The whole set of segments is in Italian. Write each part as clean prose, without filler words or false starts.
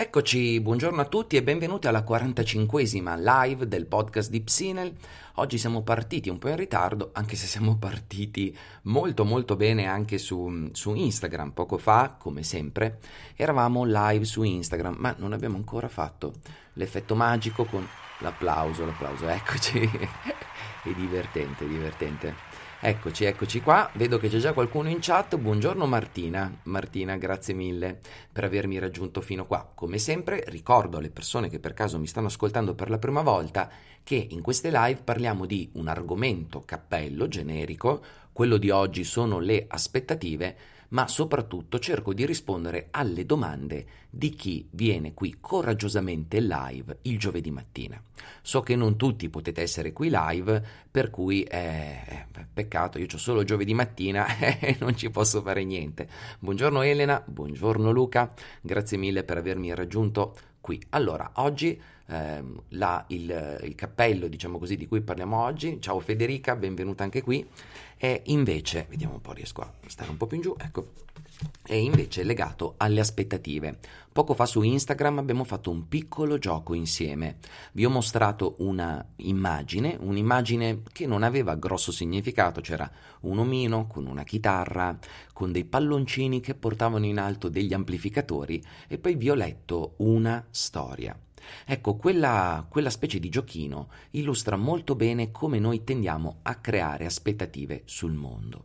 Eccoci, buongiorno a tutti e benvenuti alla 45esima live del podcast di Psinel. Oggi siamo partiti un po' in ritardo, anche se siamo partiti molto bene anche su Instagram. Poco fa, come sempre, eravamo live su Instagram, ma non abbiamo ancora fatto l'effetto magico con l'applauso, eccoci. È divertente. Eccoci qua, vedo che c'è già qualcuno in chat. Buongiorno Martina, grazie mille per avermi raggiunto fino qua. Come sempre ricordo alle persone che per caso mi stanno ascoltando per la prima volta che in queste live parliamo di un argomento cappello generico, quello di oggi sono le aspettative, ma soprattutto cerco di rispondere alle domande di chi viene qui coraggiosamente live il giovedì mattina. So che non tutti potete essere qui live, per cui peccato, io c'ho solo giovedì mattina e non ci posso fare niente. Buongiorno Elena, buongiorno Luca, grazie mille per avermi raggiunto qui. Allora, oggi il cappello, diciamo così, di cui parliamo oggi, ciao Federica, benvenuta anche qui, è invece, vediamo un po', riesco a stare un po' più in giù, ecco, è invece legato alle aspettative. Poco fa su Instagram abbiamo fatto un piccolo gioco insieme, vi ho mostrato un'immagine che non aveva grosso significato, c'era un omino con una chitarra, con dei palloncini che portavano in alto degli amplificatori e poi vi ho letto una storia. Ecco, quella specie di giochino illustra molto bene come noi tendiamo a creare aspettative sul mondo.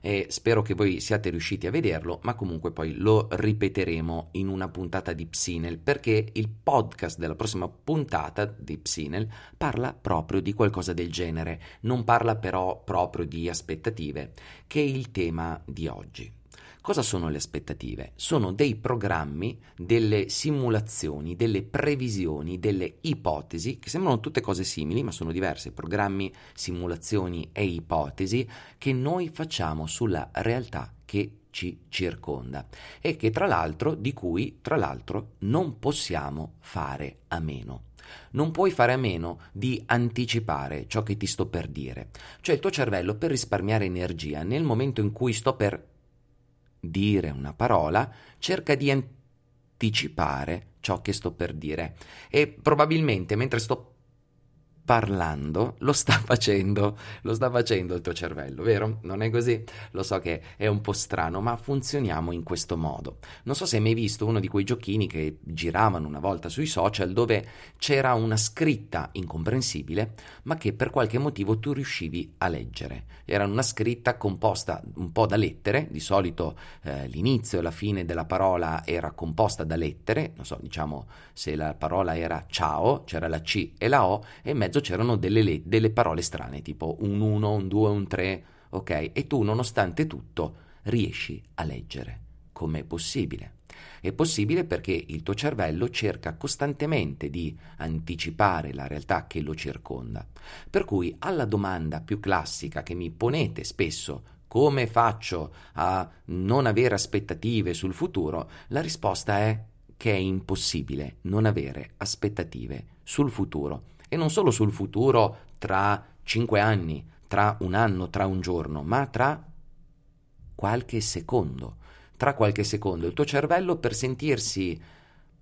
E spero che voi siate riusciti a vederlo, ma comunque poi lo ripeteremo in una puntata di Psinel, perché il podcast della prossima puntata di Psinel parla proprio di qualcosa del genere, non parla però proprio di aspettative, che è il tema di oggi. Cosa sono le aspettative? Sono dei programmi, delle simulazioni, delle previsioni, delle ipotesi, che sembrano tutte cose simili ma sono diverse, programmi, simulazioni e ipotesi che noi facciamo sulla realtà che ci circonda e che di cui tra l'altro non possiamo fare a meno. Non puoi fare a meno di anticipare ciò che ti sto per dire, cioè il tuo cervello, per risparmiare energia nel momento in cui sto per dire una parola, cerca di anticipare ciò che sto per dire e probabilmente mentre sto parlando lo sta facendo il tuo cervello, vero? Non è così? Lo so che è un po' strano, ma funzioniamo in questo modo. Non so se hai mai visto uno di quei giochini che giravano una volta sui social dove c'era una scritta incomprensibile ma che per qualche motivo tu riuscivi a leggere. Era una scritta composta un po' da lettere, di solito l'inizio e la fine della parola era composta da lettere, non so, diciamo se la parola era ciao c'era la C e la O e in mezzo c'erano delle parole strane tipo un 1, un 2, un 3, ok? E tu nonostante tutto riesci a leggere. Com'è possibile? È possibile perché il tuo cervello cerca costantemente di anticipare la realtà che lo circonda. Per cui alla domanda più classica che mi ponete spesso, come faccio a non avere aspettative sul futuro, la risposta è che è impossibile non avere aspettative sul futuro. E non solo sul futuro tra 5 anni, tra un anno, tra un giorno, ma tra qualche secondo. Tra qualche secondo il tuo cervello, per sentirsi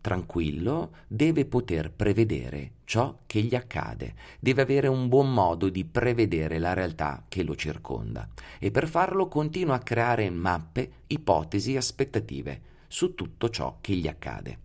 tranquillo, deve poter prevedere ciò che gli accade, deve avere un buon modo di prevedere la realtà che lo circonda e per farlo continua a creare mappe, ipotesi, aspettative su tutto ciò che gli accade.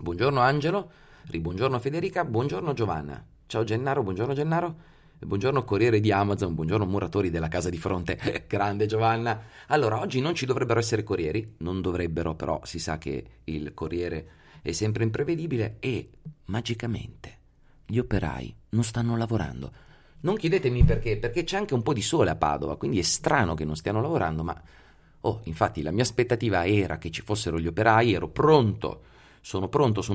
Buongiorno Angelo. Buongiorno Federica, buongiorno Giovanna, ciao Gennaro, buongiorno Corriere di Amazon, buongiorno muratori della casa di fronte, grande Giovanna. Allora, oggi non ci dovrebbero essere corrieri, non dovrebbero, però si sa che il Corriere è sempre imprevedibile e magicamente gli operai non stanno lavorando. Non chiedetemi perché c'è anche un po' di sole a Padova, quindi è strano che non stiano lavorando, ma infatti la mia aspettativa era che ci fossero gli operai, ero pronto. Sono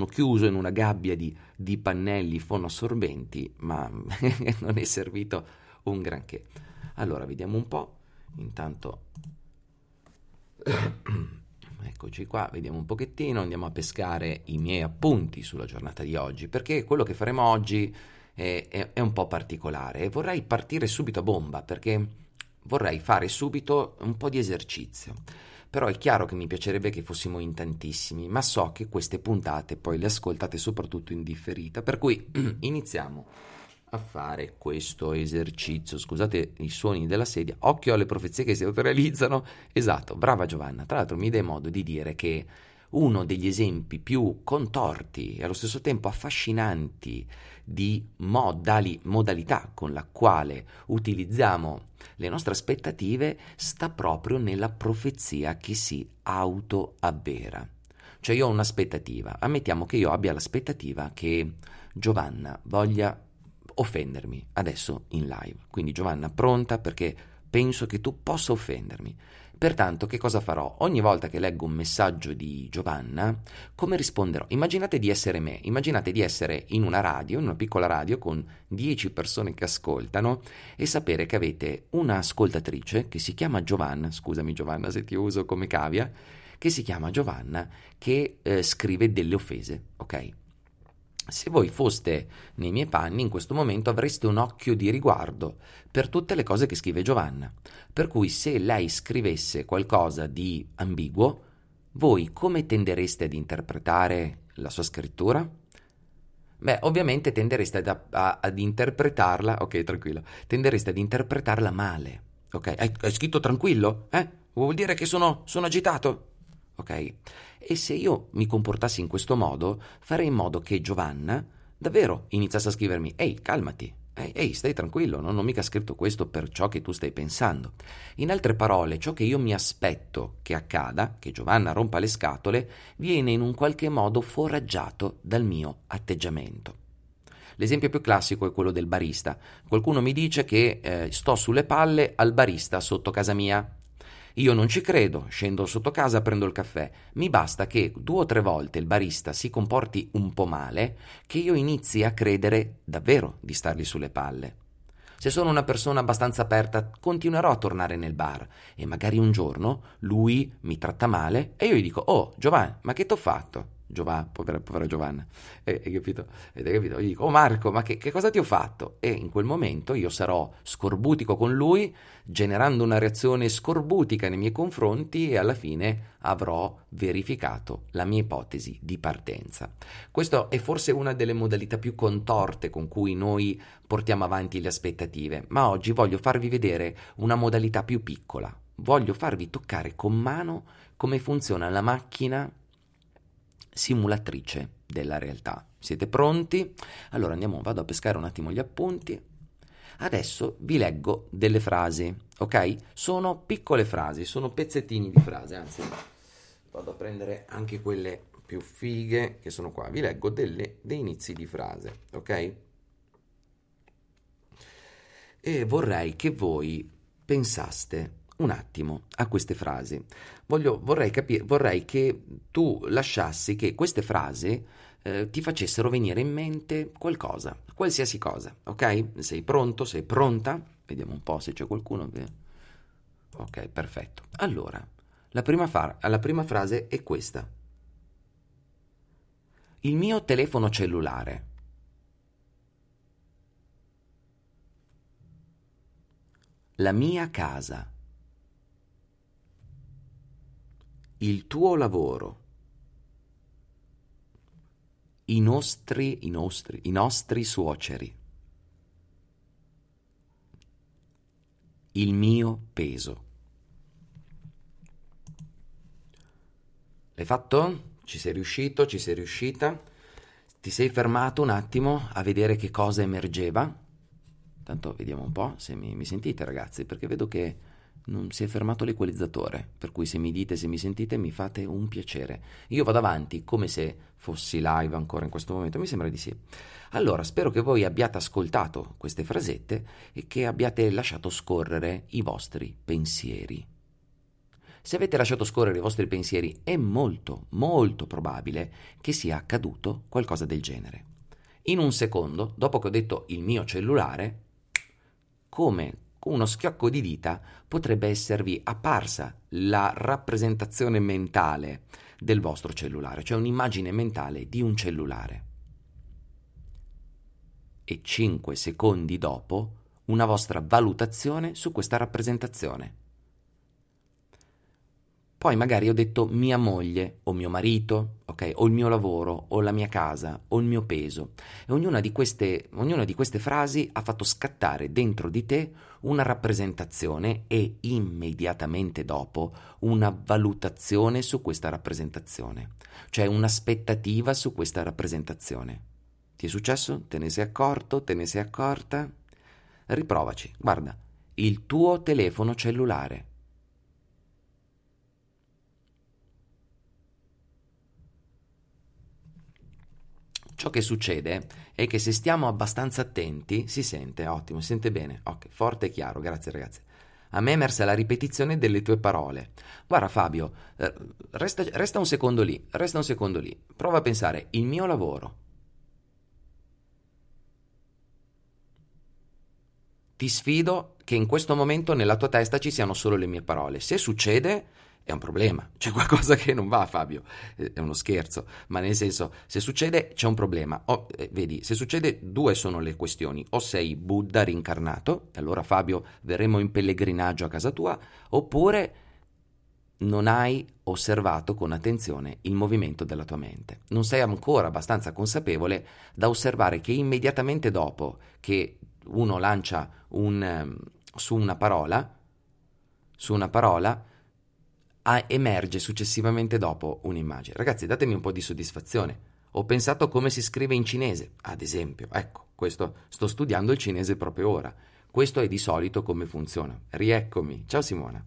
chiuso in una gabbia di pannelli fonoassorbenti, ma non è servito un granché. Allora, vediamo un po', intanto eccoci qua, vediamo un pochettino, andiamo a pescare i miei appunti sulla giornata di oggi, perché quello che faremo oggi è un po' particolare e vorrei partire subito a bomba, perché vorrei fare subito un po' di esercizio. Però è chiaro che mi piacerebbe che fossimo in tantissimi, ma so che queste puntate poi le ascoltate soprattutto in differita, per cui iniziamo a fare questo esercizio. Scusate i suoni della sedia, occhio alle profezie che si autorealizzano. Esatto, brava Giovanna, tra l'altro mi dai modo di dire che uno degli esempi più contorti e allo stesso tempo affascinanti di modalità con la quale utilizziamo le nostre aspettative sta proprio nella profezia che si autoavvera. Cioè io ho un'aspettativa, ammettiamo che io abbia l'aspettativa che Giovanna voglia offendermi adesso in live, quindi Giovanna pronta perché penso che tu possa offendermi. Pertanto che cosa farò? Ogni volta che leggo un messaggio di Giovanna, come risponderò? Immaginate di essere me, immaginate di essere in una radio, in una piccola radio con 10 persone che ascoltano e sapere che avete una ascoltatrice che si chiama Giovanna, scusami Giovanna se ti uso come cavia, che si chiama Giovanna, che scrive delle offese, ok? Se voi foste nei miei panni in questo momento avreste un occhio di riguardo per tutte le cose che scrive Giovanna, per cui se lei scrivesse qualcosa di ambiguo, voi come tendereste ad interpretare la sua scrittura? Beh, ovviamente tendereste ad interpretarla, ok, tranquillo, tendereste ad interpretarla male, ok? Hai scritto tranquillo? Vuol dire che sono agitato? Ok? E se io mi comportassi in questo modo, farei in modo che Giovanna davvero iniziasse a scrivermi: ehi, calmati, ehi, stai tranquillo, non ho mica scritto questo per ciò che tu stai pensando. In altre parole, ciò che io mi aspetto che accada, che Giovanna rompa le scatole, viene in un qualche modo foraggiato dal mio atteggiamento. L'esempio più classico è quello del barista. Qualcuno mi dice che sto sulle palle al barista sotto casa mia. Io non ci credo, scendo sotto casa, prendo il caffè. Mi basta che 2 o 3 volte il barista si comporti un po' male che io inizi a credere davvero di stargli sulle palle. Se sono una persona abbastanza aperta, continuerò a tornare nel bar e magari un giorno lui mi tratta male e io gli dico: oh Giovanni, ma che t'ho fatto? Giovanna, povera Giovanna, hai capito? Io dico: oh Marco, ma che cosa ti ho fatto? E in quel momento io sarò scorbutico con lui, generando una reazione scorbutica nei miei confronti e alla fine avrò verificato la mia ipotesi di partenza. Questa è forse una delle modalità più contorte con cui noi portiamo avanti le aspettative, ma oggi voglio farvi vedere una modalità più piccola. Voglio farvi toccare con mano come funziona la macchina simulatrice della realtà. Siete pronti? Allora vado a pescare un attimo gli appunti. Adesso vi leggo delle frasi, ok? Sono piccole frasi, sono pezzettini di frase, anzi vado a prendere anche quelle più fighe che sono qua. Vi leggo dei inizi di frase, ok? E vorrei che voi pensaste un attimo a queste frasi. Vorrei che tu lasciassi che queste frasi ti facessero venire in mente qualcosa, qualsiasi cosa, ok? Sei pronto? Sei pronta? Vediamo un po' se c'è qualcuno. Ok, perfetto. Allora, la prima frase è questa. Il mio telefono cellulare. La mia casa. Il tuo lavoro, i nostri suoceri, il mio peso. L'hai fatto? Ci sei riuscito? Ci sei riuscita? Ti sei fermato un attimo a vedere che cosa emergeva? Tanto vediamo un po' se mi sentite, ragazzi, perché vedo che non si è fermato l'equalizzatore, per cui se mi dite, se mi sentite, mi fate un piacere. Io vado avanti come se fossi live ancora in questo momento, mi sembra di sì. Allora, spero che voi abbiate ascoltato queste frasette e che abbiate lasciato scorrere i vostri pensieri. Se avete lasciato scorrere i vostri pensieri è molto, molto probabile che sia accaduto qualcosa del genere. In un secondo, dopo che ho detto il mio cellulare, con uno schiocco di dita potrebbe esservi apparsa la rappresentazione mentale del vostro cellulare, cioè un'immagine mentale di un cellulare. E 5 secondi dopo una vostra valutazione su questa rappresentazione. Poi magari ho detto mia moglie o mio marito, ok, o il mio lavoro o la mia casa o il mio peso, e ognuna di queste frasi ha fatto scattare dentro di te una rappresentazione e immediatamente dopo una valutazione su questa rappresentazione, cioè un'aspettativa su questa rappresentazione. Ti è successo? Te ne sei accorto? Te ne sei accorta? Riprovaci, guarda, il tuo telefono cellulare. Ciò che succede è che se stiamo abbastanza attenti si sente, ottimo, si sente bene, ok, forte e chiaro, grazie ragazzi. A me è emersa la ripetizione delle tue parole. Guarda Fabio, resta un secondo lì, prova a pensare, il mio lavoro. Ti sfido che in questo momento nella tua testa ci siano solo le mie parole, se succede è un problema, c'è qualcosa che non va Fabio, è uno scherzo, ma nel senso, se succede c'è un problema, vedi, se succede due sono le questioni, o sei Buddha rincarnato, e allora Fabio verremo in pellegrinaggio a casa tua, oppure non hai osservato con attenzione il movimento della tua mente, non sei ancora abbastanza consapevole da osservare che immediatamente dopo che uno lancia su una parola, emerge successivamente dopo un'immagine. Ragazzi, datemi un po' di soddisfazione. Ho pensato come si scrive in cinese, ad esempio. Ecco, questo sto studiando il cinese proprio ora. Questo è di solito come funziona. Rieccomi. Ciao Simona.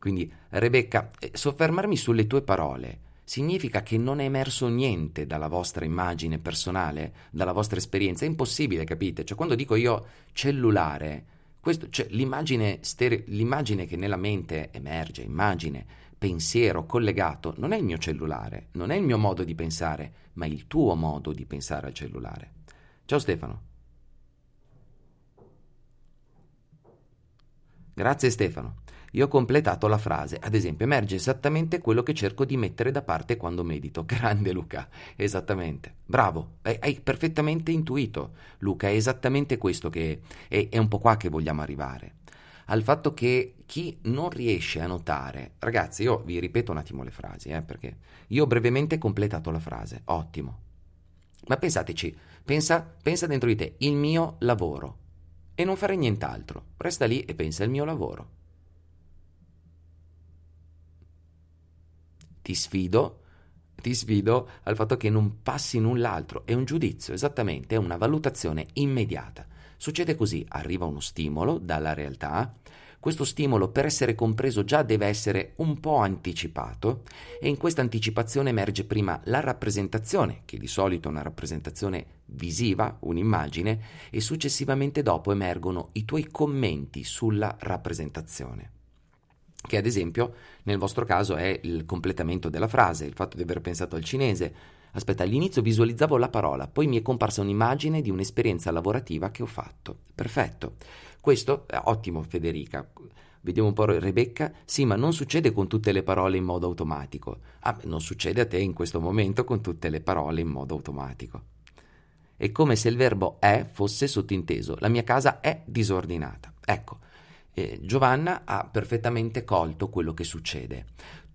Quindi, Rebecca, soffermarmi sulle tue parole significa che non è emerso niente dalla vostra immagine personale, dalla vostra esperienza. È impossibile, capite? Cioè, quando dico io cellulare, questo, cioè, l'immagine che nella mente emerge, immagine, pensiero collegato, non è il mio cellulare, non è il mio modo di pensare, ma il tuo modo di pensare al cellulare. Ciao Stefano. Grazie Stefano. Io ho completato la frase, ad esempio emerge esattamente quello che cerco di mettere da parte quando medito. Grande Luca, esattamente, bravo, hai perfettamente intuito Luca, è esattamente questo che è un po' qua che vogliamo arrivare, al fatto che chi non riesce a notare, ragazzi io vi ripeto un attimo le frasi perché io ho brevemente completato la frase, ottimo, ma pensateci, pensa dentro di te, il mio lavoro, e non fare nient'altro, resta lì e pensa al mio lavoro. Ti sfido al fatto che non passi null'altro, è un giudizio, esattamente, è una valutazione immediata. Succede così, arriva uno stimolo dalla realtà, questo stimolo per essere compreso già deve essere un po' anticipato e in questa anticipazione emerge prima la rappresentazione, che di solito è una rappresentazione visiva, un'immagine, e successivamente dopo emergono i tuoi commenti sulla rappresentazione. Che ad esempio nel vostro caso è il completamento della frase, il fatto di aver pensato al cinese. Aspetta, all'inizio visualizzavo la parola, poi mi è comparsa un'immagine di un'esperienza lavorativa che ho fatto. Perfetto. Questo è ottimo, Federica. Vediamo un po' Rebecca. Sì, ma non succede con tutte le parole in modo automatico. Non succede a te in questo momento con tutte le parole in modo automatico. È come se il verbo è fosse sottinteso. La mia casa è disordinata. Ecco. Giovanna ha perfettamente colto quello che succede.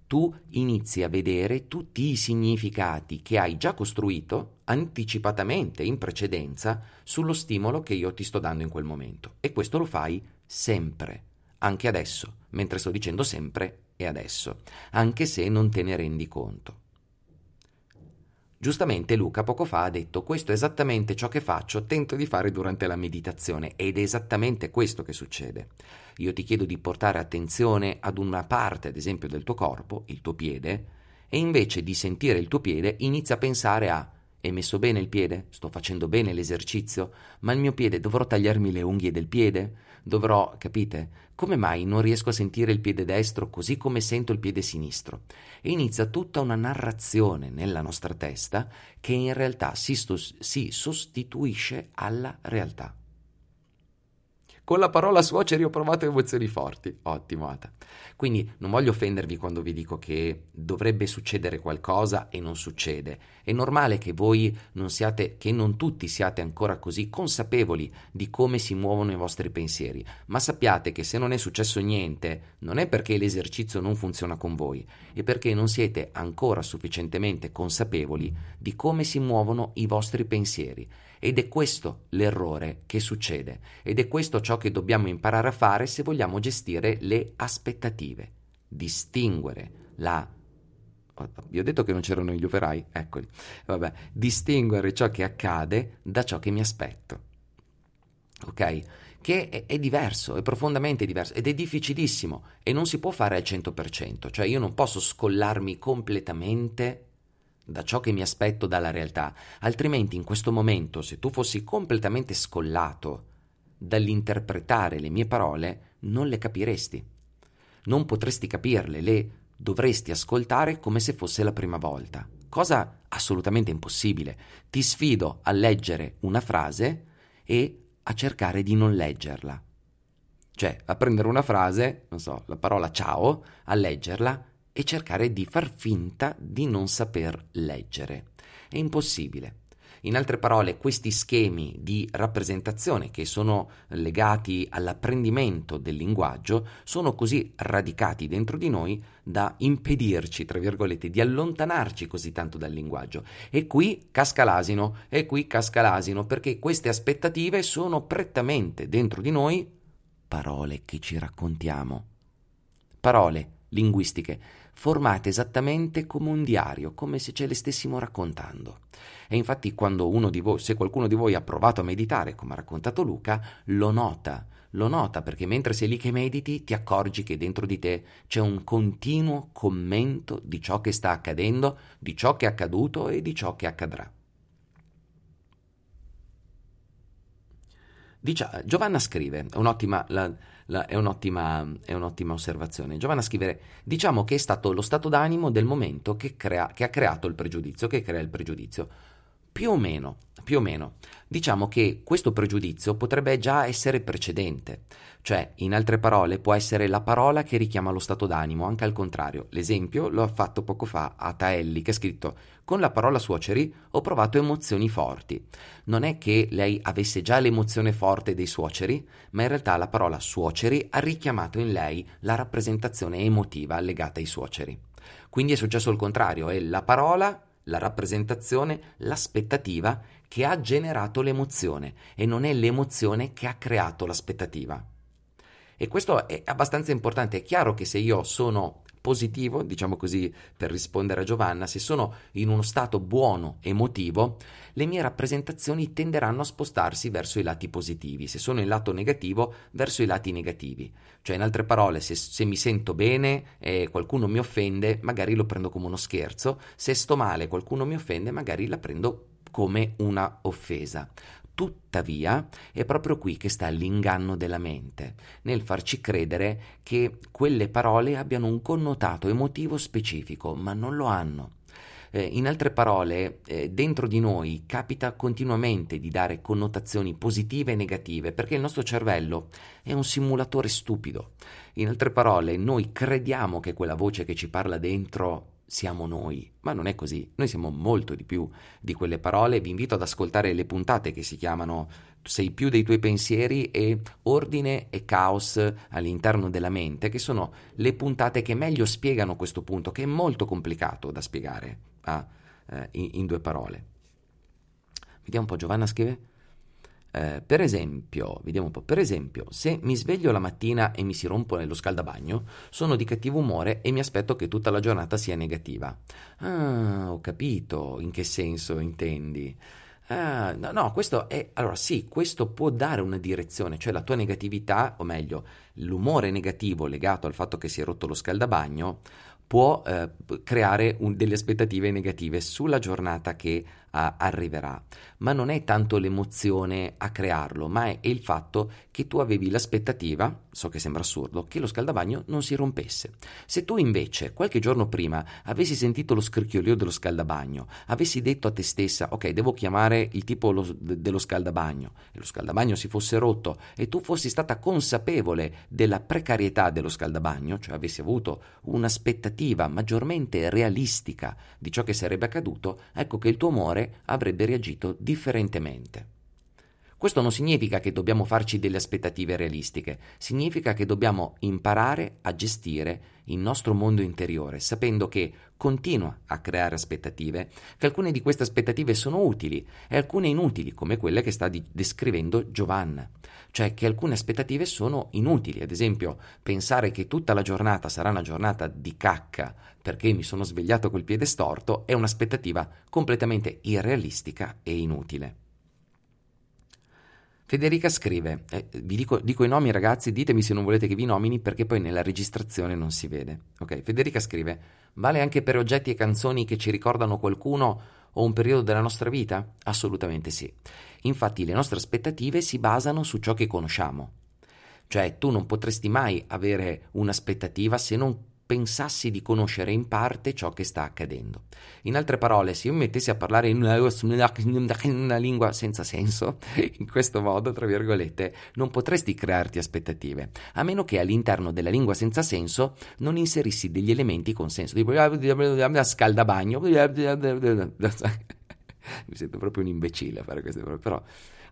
Tu inizi a vedere tutti i significati che hai già costruito anticipatamente, in precedenza, sullo stimolo che io ti sto dando in quel momento. E questo lo fai sempre, anche adesso, mentre sto dicendo sempre e adesso, anche se non te ne rendi conto. Giustamente Luca poco fa ha detto questo è esattamente ciò che faccio, tento di fare durante la meditazione ed è esattamente questo che succede. Io ti chiedo di portare attenzione ad una parte, ad esempio, del tuo corpo, il tuo piede, e invece di sentire il tuo piede inizia a pensare a «È messo bene il piede? Sto facendo bene l'esercizio? Ma il mio piede, dovrò tagliarmi le unghie del piede? Dovrò, capite? Come mai non riesco a sentire il piede destro così come sento il piede sinistro?» E inizia tutta una narrazione nella nostra testa che in realtà si sostituisce alla realtà. Con la parola suoceri ho provato emozioni forti. Ottimo, Ata. Quindi non voglio offendervi quando vi dico che dovrebbe succedere qualcosa e non succede. È normale che voi non siate, che non tutti siate ancora così consapevoli di come si muovono i vostri pensieri, ma sappiate che se non è successo niente non è perché l'esercizio non funziona con voi, è perché non siete ancora sufficientemente consapevoli di come si muovono i vostri pensieri. Ed è questo l'errore che succede, ed è questo ciò che dobbiamo imparare a fare se vogliamo gestire le aspettative. Distinguere la... Vi ho detto che non c'erano gli operai? Eccoli. Vabbè. Distinguere ciò che accade da ciò che mi aspetto. Ok? Che è diverso, è profondamente diverso ed è difficilissimo e non si può fare al 100%. Cioè io non posso scollarmi completamente da ciò che mi aspetto dalla realtà, altrimenti in questo momento, se tu fossi completamente scollato dall'interpretare le mie parole, non le capiresti, non potresti capirle, le dovresti ascoltare come se fosse la prima volta, cosa assolutamente impossibile. Ti sfido a leggere una frase e a cercare di non leggerla, cioè a prendere una frase, non so, la parola ciao, a leggerla e cercare di far finta di non saper leggere. È impossibile. In altre parole, questi schemi di rappresentazione che sono legati all'apprendimento del linguaggio sono così radicati dentro di noi da impedirci, tra virgolette, di allontanarci così tanto dal linguaggio. E qui casca l'asino, perché queste aspettative sono prettamente dentro di noi parole che ci raccontiamo. Parole linguistiche formate esattamente come un diario, come se ce le stessimo raccontando. E infatti quando uno di voi, se qualcuno di voi ha provato a meditare, come ha raccontato Luca, lo nota perché mentre sei lì che mediti ti accorgi che dentro di te c'è un continuo commento di ciò che sta accadendo, di ciò che è accaduto e di ciò che accadrà. Giovanna scrive, è un'ottima osservazione. Giovanna scrive: diciamo che è stato lo stato d'animo del momento che ha creato il pregiudizio. Più o meno. Diciamo che questo pregiudizio potrebbe già essere precedente, cioè in altre parole può essere la parola che richiama lo stato d'animo, anche al contrario. L'esempio l'ho fatto poco fa a Taelli, che ha scritto: con la parola suoceri ho provato emozioni forti. Non è che lei avesse già l'emozione forte dei suoceri, ma in realtà la parola suoceri ha richiamato in lei la rappresentazione emotiva legata ai suoceri. Quindi è successo il contrario, è la parola, la rappresentazione, l'aspettativa che ha generato l'emozione e non è l'emozione che ha creato l'aspettativa. E questo è abbastanza importante. È chiaro che se io sono positivo, diciamo così per rispondere a Giovanna, se sono in uno stato buono emotivo, le mie rappresentazioni tenderanno a spostarsi verso i lati positivi, se sono in lato negativo verso i lati negativi. Cioè in altre parole, se mi sento bene e qualcuno mi offende, magari lo prendo come uno scherzo, se sto male e qualcuno mi offende, magari la prendo come una offesa. Tuttavia è proprio qui che sta l'inganno della mente, nel farci credere che quelle parole abbiano un connotato emotivo specifico, ma non lo hanno. In altre parole, dentro di noi capita continuamente di dare connotazioni positive e negative, perché il nostro cervello è un simulatore stupido. In altre parole, noi crediamo che quella voce che ci parla dentro siamo noi, ma non è così. Noi siamo molto di più di quelle parole. Vi invito ad ascoltare le puntate che si chiamano Sei più dei tuoi pensieri e Ordine e caos all'interno della mente, che sono le puntate che meglio spiegano questo punto, che è molto complicato da spiegare in due parole. Vediamo un po', Giovanna scrive. Per esempio, se mi sveglio la mattina e mi si rompe lo scaldabagno, sono di cattivo umore e mi aspetto che tutta la giornata sia negativa. Ah, ho capito in che senso intendi. Ah, no, questo è... Allora sì, questo può dare una direzione, cioè la tua negatività, o meglio, l'umore negativo legato al fatto che si è rotto lo scaldabagno, può creare delle aspettative negative sulla giornata che arriverà, ma non è tanto l'emozione a crearlo, ma è il fatto che tu avevi l'aspettativa, so che sembra assurdo, che lo scaldabagno non si rompesse. Se tu invece qualche giorno prima avessi sentito lo scricchiolio dello scaldabagno, avessi detto a te stessa, ok, devo chiamare il tipo dello scaldabagno, e lo scaldabagno si fosse rotto e tu fossi stata consapevole della precarietà dello scaldabagno, cioè avessi avuto un'aspettativa maggiormente realistica di ciò che sarebbe accaduto, ecco che il tuo umore avrebbe reagito differentemente. Questo non significa che dobbiamo farci delle aspettative realistiche, significa che dobbiamo imparare a gestire il nostro mondo interiore, sapendo che continua a creare aspettative, che alcune di queste aspettative sono utili e alcune inutili, come quelle che sta descrivendo Giovanna. Cioè che alcune aspettative sono inutili, ad esempio pensare che tutta la giornata sarà una giornata di cacca perché mi sono svegliato col piede storto è un'aspettativa completamente irrealistica e inutile. Federica scrive, vi dico i nomi ragazzi, ditemi se non volete che vi nomini perché poi nella registrazione non si vede. Ok, Federica scrive, vale anche per oggetti e canzoni che ci ricordano qualcuno o un periodo della nostra vita? Assolutamente sì. Infatti le nostre aspettative si basano su ciò che conosciamo. Cioè tu non potresti mai avere un'aspettativa se non pensassi di conoscere in parte ciò che sta accadendo. In altre parole, se io mi mettessi a parlare in una lingua senza senso, in questo modo, tra virgolette, non potresti crearti aspettative, a meno che all'interno della lingua senza senso non inserissi degli elementi con senso, tipo scaldabagno, mi sento proprio un imbecille a fare queste parole, però...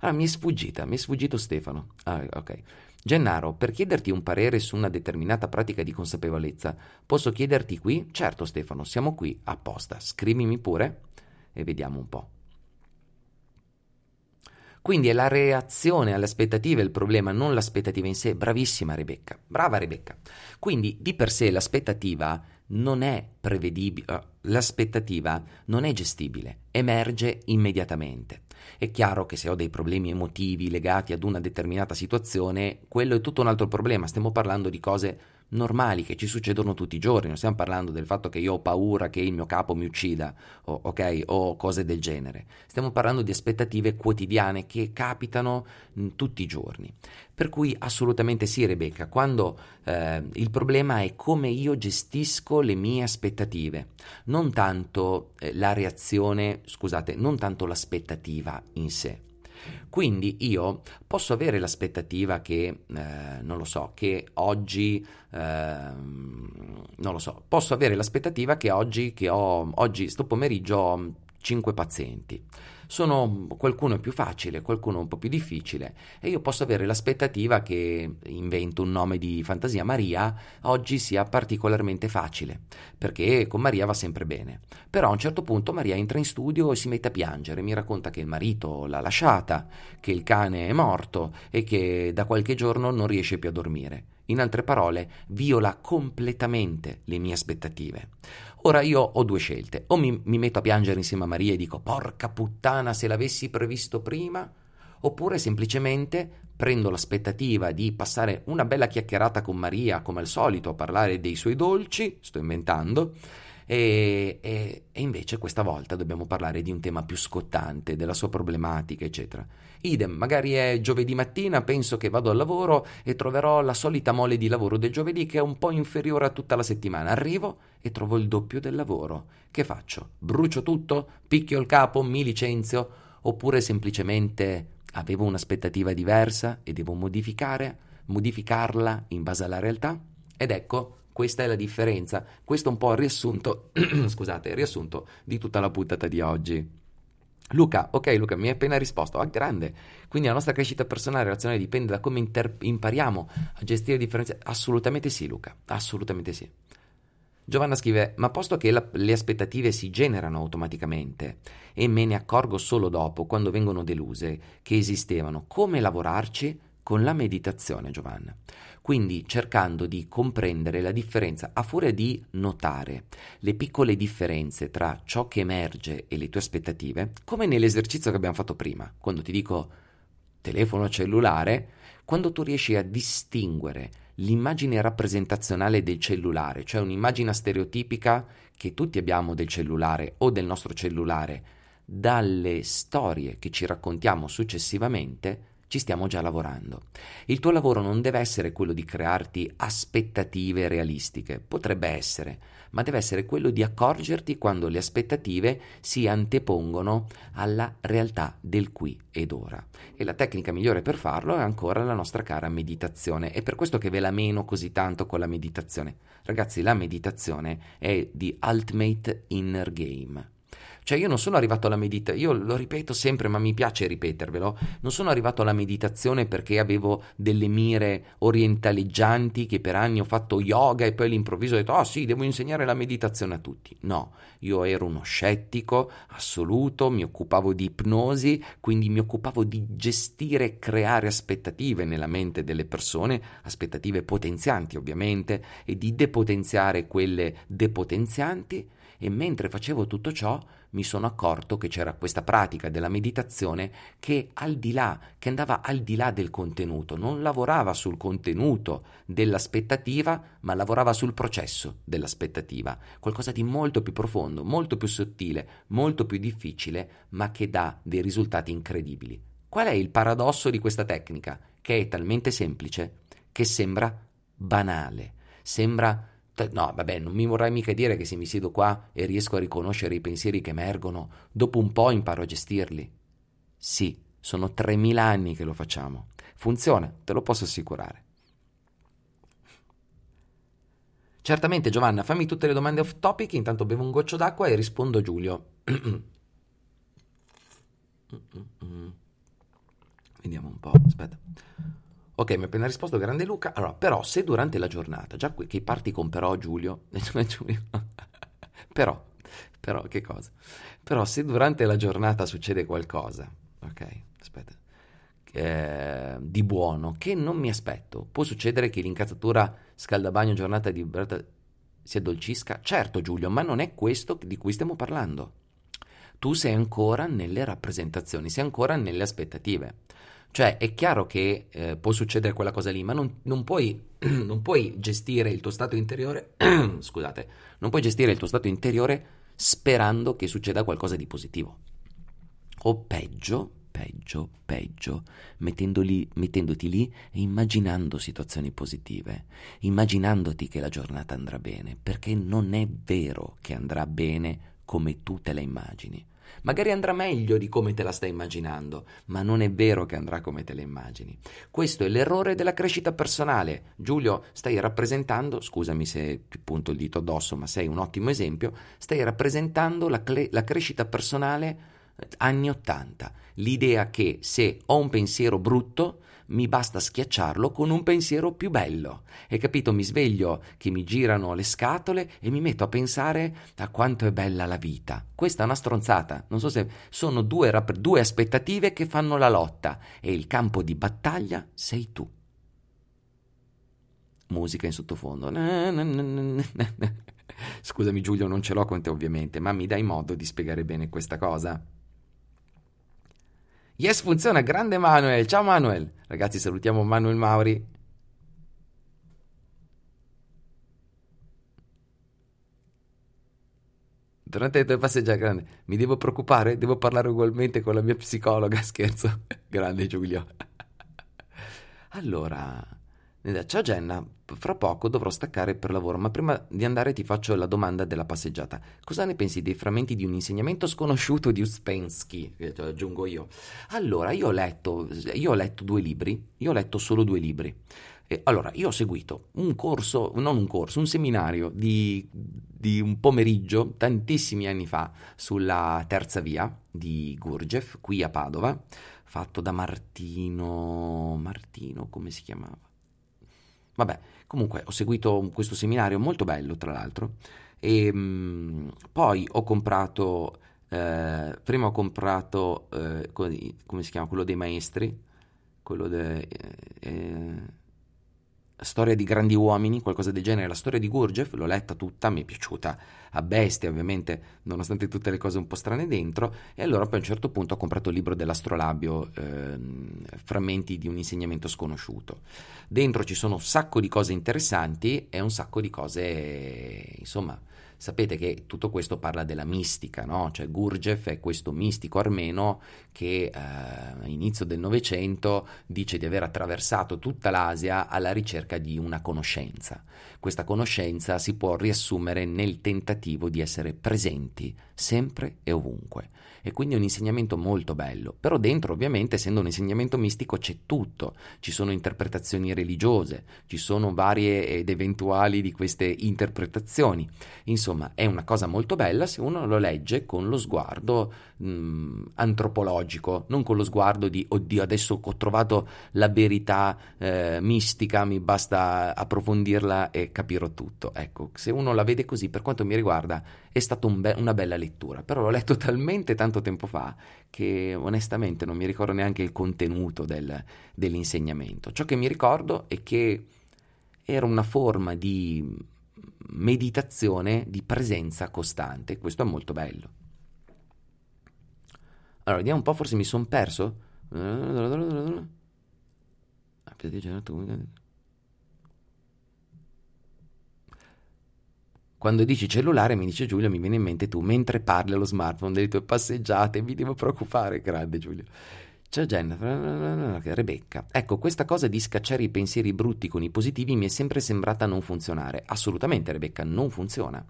Ah, mi è sfuggito Stefano. Ah, ok. Gennaro, per chiederti un parere su una determinata pratica di consapevolezza, posso chiederti qui? Certo Stefano, siamo qui apposta. Scrivimi pure e vediamo un po'. Quindi è la reazione alle aspettative il problema, non l'aspettativa in sé. Bravissima Rebecca, brava Rebecca. Quindi di per sé l'aspettativa non è prevedibile, l'aspettativa non è gestibile, emerge immediatamente. È chiaro che se ho dei problemi emotivi legati ad una determinata situazione, quello è tutto un altro problema, stiamo parlando di cose normali che ci succedono tutti i giorni, non stiamo parlando del fatto che io ho paura che il mio capo mi uccida o cose del genere, stiamo parlando di aspettative quotidiane che capitano tutti i giorni, per cui assolutamente sì Rebecca, quando il problema è come io gestisco le mie aspettative, non tanto la reazione, scusate, non tanto l'aspettativa in sé. Quindi io posso avere l'aspettativa che, non lo so, che oggi, non lo so, posso avere l'aspettativa che oggi sto pomeriggio ho 5 pazienti. Sono qualcuno è più facile, qualcuno un po' più difficile e io posso avere l'aspettativa che, invento un nome di fantasia, Maria oggi sia particolarmente facile perché con Maria va sempre bene, però a un certo punto Maria entra in studio e si mette a piangere, mi racconta che il marito l'ha lasciata, che il cane è morto e che da qualche giorno non riesce più a dormire. In altre parole, viola completamente le mie aspettative. Ora io ho due scelte, o mi metto a piangere insieme a Maria e dico porca puttana se l'avessi previsto prima, oppure semplicemente prendo l'aspettativa di passare una bella chiacchierata con Maria come al solito a parlare dei suoi dolci, sto inventando, e invece questa volta dobbiamo parlare di un tema più scottante, della sua problematica eccetera. Idem, magari è giovedì mattina, penso che vado al lavoro e troverò la solita mole di lavoro del giovedì che è un po' inferiore a tutta la settimana, arrivo e trovo il doppio del lavoro, che faccio? Brucio tutto? Picchio il capo? Mi licenzio? Oppure semplicemente avevo un'aspettativa diversa e devo modificarla in base alla realtà? Ed ecco, questa è la differenza, questo è un po' il riassunto, scusate, il riassunto di tutta la puntata di oggi. Luca, ok Luca, mi hai appena risposto, ah grande, quindi la nostra crescita personale e relazionale dipende da come impariamo a gestire differenze, assolutamente sì Luca, assolutamente sì. Giovanna scrive, ma posto che le aspettative si generano automaticamente e me ne accorgo solo dopo, quando vengono deluse, che esistevano, come lavorarci? Con la meditazione Giovanna, quindi cercando di comprendere la differenza a furia di notare le piccole differenze tra ciò che emerge e le tue aspettative, come nell'esercizio che abbiamo fatto prima, quando ti dico telefono cellulare, quando tu riesci a distinguere l'immagine rappresentazionale del cellulare, cioè un'immagine stereotipica che tutti abbiamo del cellulare o del nostro cellulare, dalle storie che ci raccontiamo successivamente, ci stiamo già lavorando. Il tuo lavoro non deve essere quello di crearti aspettative realistiche, potrebbe essere, ma deve essere quello di accorgerti quando le aspettative si antepongono alla realtà del qui ed ora. E la tecnica migliore per farlo è ancora la nostra cara meditazione. È per questo che ve la meno così tanto con la meditazione. Ragazzi, la meditazione è di ultimate inner game. Cioè io non sono arrivato alla meditazione, io lo ripeto sempre ma mi piace ripetervelo, non sono arrivato alla meditazione perché avevo delle mire orientaleggianti, che per anni ho fatto yoga e poi all'improvviso ho detto ah sì, devo insegnare la meditazione a tutti. No, io ero uno scettico assoluto, mi occupavo di ipnosi, quindi mi occupavo di gestire e creare aspettative nella mente delle persone, aspettative potenzianti ovviamente, e di depotenziare quelle depotenzianti. E mentre facevo tutto ciò mi sono accorto che c'era questa pratica della meditazione che andava al di là del contenuto, non lavorava sul contenuto dell'aspettativa, ma lavorava sul processo dell'aspettativa, qualcosa di molto più profondo, molto più sottile, molto più difficile, ma che dà dei risultati incredibili. Qual è il paradosso di questa tecnica? Che è talmente semplice che sembra banale, sembra... No, vabbè, non mi vorrai mica dire che se mi siedo qua e riesco a riconoscere i pensieri che emergono, dopo un po' imparo a gestirli. Sì, sono 3000 anni che lo facciamo. Funziona, te lo posso assicurare. Certamente, Giovanna, fammi tutte le domande off topic, intanto bevo un goccio d'acqua e rispondo a Giulio. Vediamo un po', aspetta. Ok, mi ha appena risposto grande Luca. Allora, però, se durante la giornata, già qui che parti con però Giulio, però, che cosa? Però se durante la giornata succede qualcosa, ok, aspetta, di buono, che non mi aspetto, può succedere che l'incazzatura scaldabagno giornata di si addolcisca? Certo Giulio, ma non è questo di cui stiamo parlando. Tu sei ancora nelle rappresentazioni, sei ancora nelle aspettative. Cioè è chiaro che può succedere quella cosa lì, ma non puoi gestire il tuo stato interiore scusate, non puoi gestire il tuo stato interiore sperando che succeda qualcosa di positivo, o peggio mettendoti lì e immaginando situazioni positive, immaginandoti che la giornata andrà bene, perché non è vero che andrà bene come tu te la immagini. Magari andrà meglio di come te la stai immaginando, ma non è vero che andrà come te la immagini. Questo è l'errore della crescita personale. Giulio, stai rappresentando, scusami se ti punto il dito addosso, ma sei un ottimo esempio, stai rappresentando la crescita personale anni 80. L'idea che se ho un pensiero brutto, mi basta schiacciarlo con un pensiero più bello. Hai capito? Mi sveglio che mi girano le scatole e mi metto a pensare a quanto è bella la vita. Questa è una stronzata. Non so se sono due aspettative che fanno la lotta e il campo di battaglia sei tu. Musica in sottofondo. Scusami Giulio, non ce l'ho con te ovviamente, ma mi dai modo di spiegare bene questa cosa? Yes, funziona, grande Manuel, ciao Manuel. Ragazzi, salutiamo Manuel Mauri. Durante le tue passeggiate, grande, mi devo preoccupare? Devo parlare ugualmente con la mia psicologa, scherzo. Grande Giulio. Allora, ciao Jenna, fra poco dovrò staccare per lavoro, ma prima di andare ti faccio la domanda della passeggiata. Cosa ne pensi dei frammenti di un insegnamento sconosciuto di Uspensky? Che aggiungo io. Allora, io ho letto 2 libri, io ho letto solo 2 libri. Allora, io ho seguito un seminario di un pomeriggio tantissimi anni fa sulla terza via di Gurdjieff, qui a Padova, fatto da Martino, come si chiamava? Vabbè, comunque ho seguito questo seminario molto bello, tra l'altro, e poi ho comprato, prima ho comprato, come si chiama, quello dei maestri, quello Storia di grandi uomini, qualcosa del genere. La storia di Gurdjieff l'ho letta tutta, mi è piaciuta a bestia, ovviamente, nonostante tutte le cose un po' strane dentro, e allora poi a un certo punto ho comprato il libro dell'astrolabio, Frammenti di un insegnamento sconosciuto. Dentro ci sono un sacco di cose interessanti e un sacco di cose, insomma, sapete che tutto questo parla della mistica, no? Cioè Gurdjieff è questo mistico armeno che all'inizio del Novecento dice di aver attraversato tutta l'Asia alla ricerca di una conoscenza. Questa conoscenza si può riassumere nel tentativo di essere presenti sempre e ovunque, e quindi è un insegnamento molto bello. Però dentro, ovviamente, essendo un insegnamento mistico, c'è tutto, ci sono interpretazioni religiose, ci sono varie ed eventuali di queste interpretazioni. Insomma, è una cosa molto bella se uno lo legge con lo sguardo antropologico, non con lo sguardo di oddio adesso ho trovato la verità mistica, mi basta approfondirla e capirò tutto. Ecco, se uno la vede così, per quanto mi riguarda è stata una bella lettura, però l'ho letto talmente tanto tempo fa che onestamente non mi ricordo neanche il contenuto dell'insegnamento. Ciò che mi ricordo è che era una forma di meditazione di presenza costante. Questo è molto bello. Allora, vediamo un po', forse mi son perso. Quando dici cellulare, mi dice Giulio, mi viene in mente tu mentre parli allo smartphone delle tue passeggiate, mi devo preoccupare. Grande Giulio. C'è Jenna, Rebecca. Ecco, questa cosa di scacciare i pensieri brutti con i positivi mi è sempre sembrata non funzionare. Assolutamente, Rebecca, non funziona.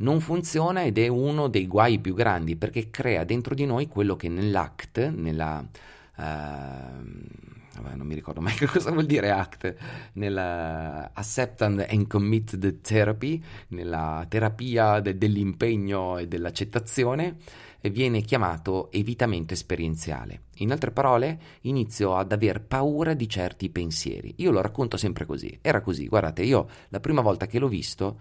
Non funziona ed è uno dei guai più grandi, perché crea dentro di noi quello che non mi ricordo mai che cosa vuol dire ACT, nella Acceptance and Committed Therapy, nella terapia dell'impegno e dell'accettazione, viene chiamato evitamento esperienziale. In altre parole, inizio ad aver paura di certi pensieri. Io lo racconto sempre così, era così, guardate, io la prima volta che l'ho visto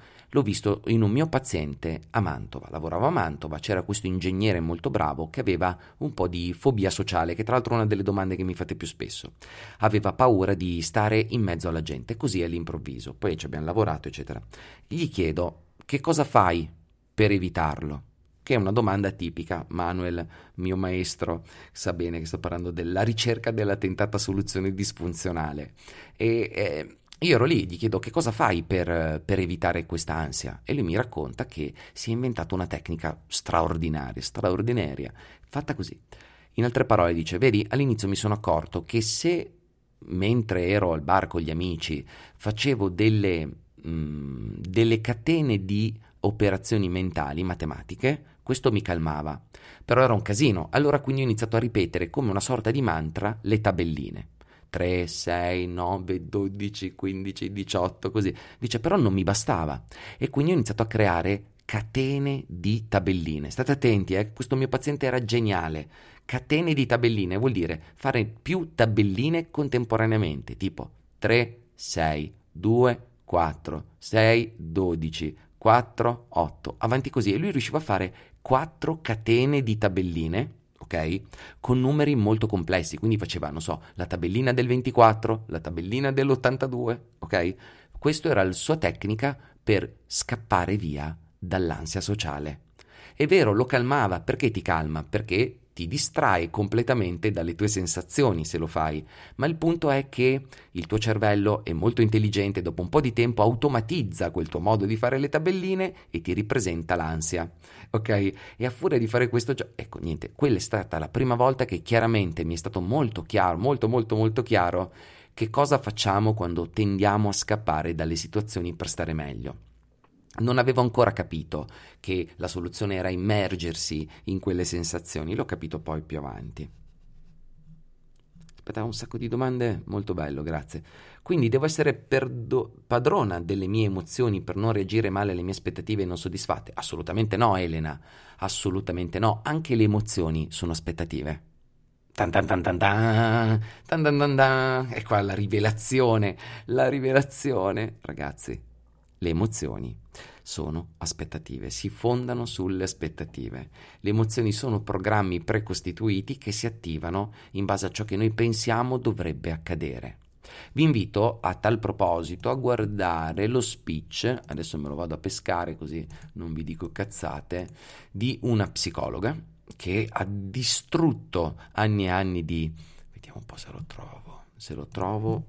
in un mio paziente a Mantova. Lavoravo a Mantova, c'era questo ingegnere molto bravo che aveva un po' di fobia sociale, che tra l'altro è una delle domande che mi fate più spesso. Aveva paura di stare in mezzo alla gente, così all'improvviso, poi ci abbiamo lavorato eccetera. Gli chiedo: che cosa fai per evitarlo? Che è una domanda tipica. Manuel, mio maestro, sa bene che sto parlando della ricerca della tentata soluzione disfunzionale. Io ero lì, gli chiedo: che cosa fai per evitare questa ansia? E lui mi racconta che si è inventato una tecnica straordinaria, fatta così. In altre parole dice: vedi, all'inizio mi sono accorto che se mentre ero al bar con gli amici facevo delle catene di operazioni mentali, matematiche, questo mi calmava, però era un casino. Allora quindi ho iniziato a ripetere come una sorta di mantra le tabelline: 3, 6, 9, 12, 15, 18, così. Dice, però non mi bastava, e quindi ho iniziato a creare catene di tabelline. State attenti, questo mio paziente era geniale. Catene di tabelline vuol dire fare più tabelline contemporaneamente, tipo 3, 6, 2, 4, 6, 12, 4, 8, avanti così. E lui riusciva a fare 4 catene di tabelline, ok? Con numeri molto complessi, quindi faceva, non so, la tabellina del 24, la tabellina dell'82, ok? Questa era la sua tecnica per scappare via dall'ansia sociale. È vero, lo calmava. Perché ti calma? Perché ti distrae completamente dalle tue sensazioni se lo fai, ma il punto è che il tuo cervello è molto intelligente, dopo un po' di tempo automatizza quel tuo modo di fare le tabelline e ti ripresenta l'ansia, ok? E a furia di fare questo ecco, niente, quella è stata la prima volta che chiaramente mi è stato molto chiaro, molto molto molto chiaro, che cosa facciamo quando tendiamo a scappare dalle situazioni per stare meglio. Non avevo ancora capito che la soluzione era immergersi in quelle sensazioni, l'ho capito poi più avanti. Aspetta, un sacco di domande, molto bello, grazie. Quindi devo essere padrona delle mie emozioni per non reagire male alle mie aspettative non soddisfatte? Assolutamente no, Elena, assolutamente no, anche le emozioni sono aspettative. Tan tan tan tan tan, tan tan tan tan. E qua la rivelazione, ragazzi. Le emozioni sono aspettative, si fondano sulle aspettative. Le emozioni sono programmi precostituiti che si attivano in base a ciò che noi pensiamo dovrebbe accadere. Vi invito a tal proposito a guardare lo speech, adesso me lo vado a pescare così non vi dico cazzate, di una psicologa che ha distrutto anni e anni di... vediamo un po' se lo trovo,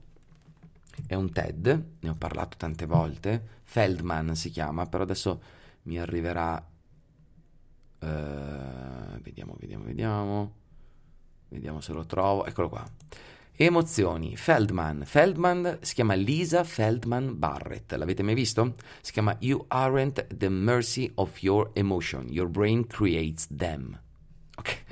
è un TED, ne ho parlato tante volte, Feldman si chiama, però adesso mi arriverà, vediamo se lo trovo, eccolo qua. Emozioni, Feldman si chiama Lisa Feldman Barrett, l'avete mai visto? Si chiama You Aren't the Mercy of Your Emotion, Your Brain Creates Them. Ok.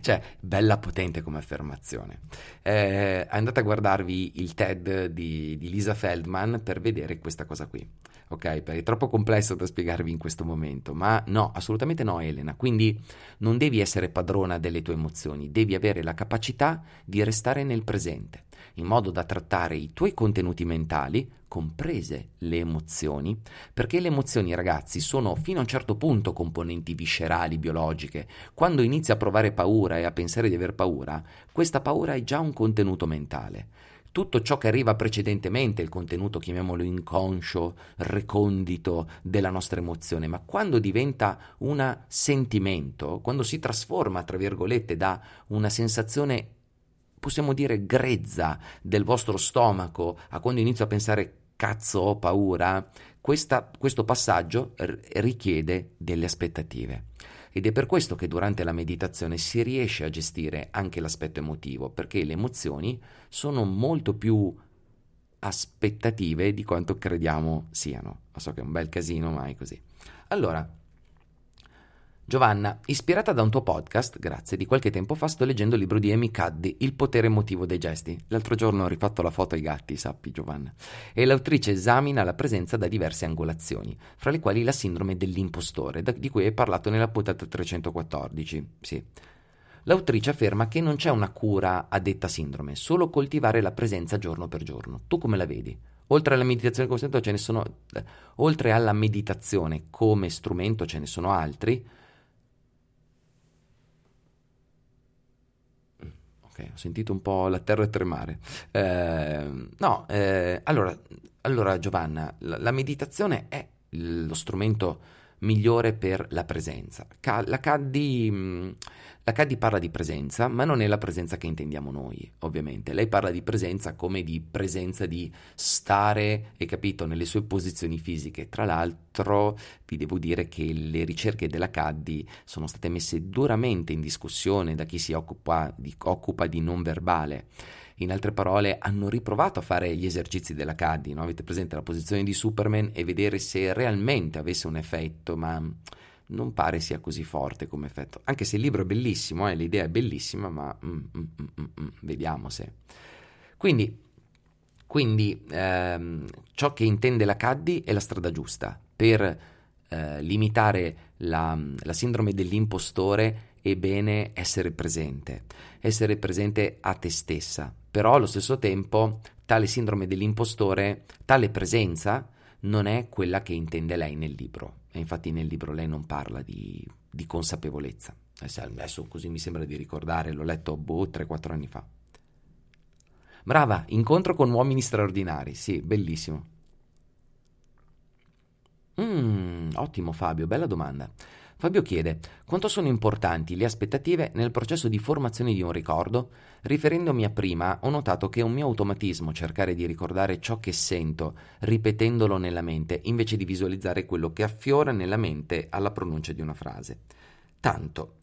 Cioè, bella potente come affermazione. Andate a guardarvi il TED di Lisa Feldman per vedere questa cosa qui, ok? Perché è troppo complesso da spiegarvi in questo momento, ma no, assolutamente no, Elena. Quindi non devi essere padrona delle tue emozioni, devi avere la capacità di restare nel presente, in modo da trattare i tuoi contenuti mentali, comprese le emozioni, perché le emozioni, ragazzi, sono fino a un certo punto componenti viscerali, biologiche. Quando inizi a provare paura e a pensare di aver paura, questa paura è già un contenuto mentale. Tutto ciò che arriva precedentemente, il contenuto, chiamiamolo inconscio, recondito della nostra emozione, ma quando diventa un sentimento, quando si trasforma, tra virgolette, da una sensazione, possiamo dire, grezza del vostro stomaco a quando inizio a pensare cazzo ho paura, questo passaggio richiede delle aspettative, ed è per questo che durante la meditazione si riesce a gestire anche l'aspetto emotivo, perché le emozioni sono molto più aspettative di quanto crediamo siano. Lo so che è un bel casino, ma è così. Allora, Giovanna, ispirata da un tuo podcast, grazie, di qualche tempo fa sto leggendo il libro di Amy Cuddy, Il potere emotivo dei gesti. L'altro giorno ho rifatto la foto ai gatti, sappi Giovanna. E l'autrice esamina la presenza da diverse angolazioni, fra le quali la sindrome dell'impostore, di cui hai parlato nella puntata 314, sì. L'autrice afferma che non c'è una cura a detta sindrome, solo coltivare la presenza giorno per giorno. Tu come la vedi? Oltre alla meditazione come strumento ce ne sono altri. Ho sentito un po' la terra tremare. Allora Giovanna, la meditazione è lo strumento migliore per la presenza. La Cuddy parla di presenza, ma non è la presenza che intendiamo noi, ovviamente. Lei parla di presenza come di presenza di stare, hai capito, nelle sue posizioni fisiche. Tra l'altro vi devo dire che le ricerche della Cuddy sono state messe duramente in discussione da chi si occupa di non verbale. In altre parole, hanno riprovato a fare gli esercizi della Cuddy, no? Avete presente la posizione di Superman, e vedere se realmente avesse un effetto, ma non pare sia così forte come effetto. Anche se il libro è bellissimo, l'idea è bellissima, ma vediamo se... Quindi, ciò che intende la Cuddy è la strada giusta per limitare la sindrome dell'impostore. È bene essere presente a te stessa, però allo stesso tempo tale sindrome dell'impostore, tale presenza non è quella che intende lei nel libro, e infatti nel libro lei non parla di consapevolezza. Adesso così mi sembra di ricordare, l'ho letto 3-4 anni fa. Brava, incontro con uomini straordinari, sì, bellissimo. Ottimo Fabio, bella domanda. Fabio chiede: quanto sono importanti le aspettative nel processo di formazione di un ricordo? Riferendomi a prima, ho notato che è un mio automatismo cercare di ricordare ciò che sento, ripetendolo nella mente, invece di visualizzare quello che affiora nella mente alla pronuncia di una frase. Tanto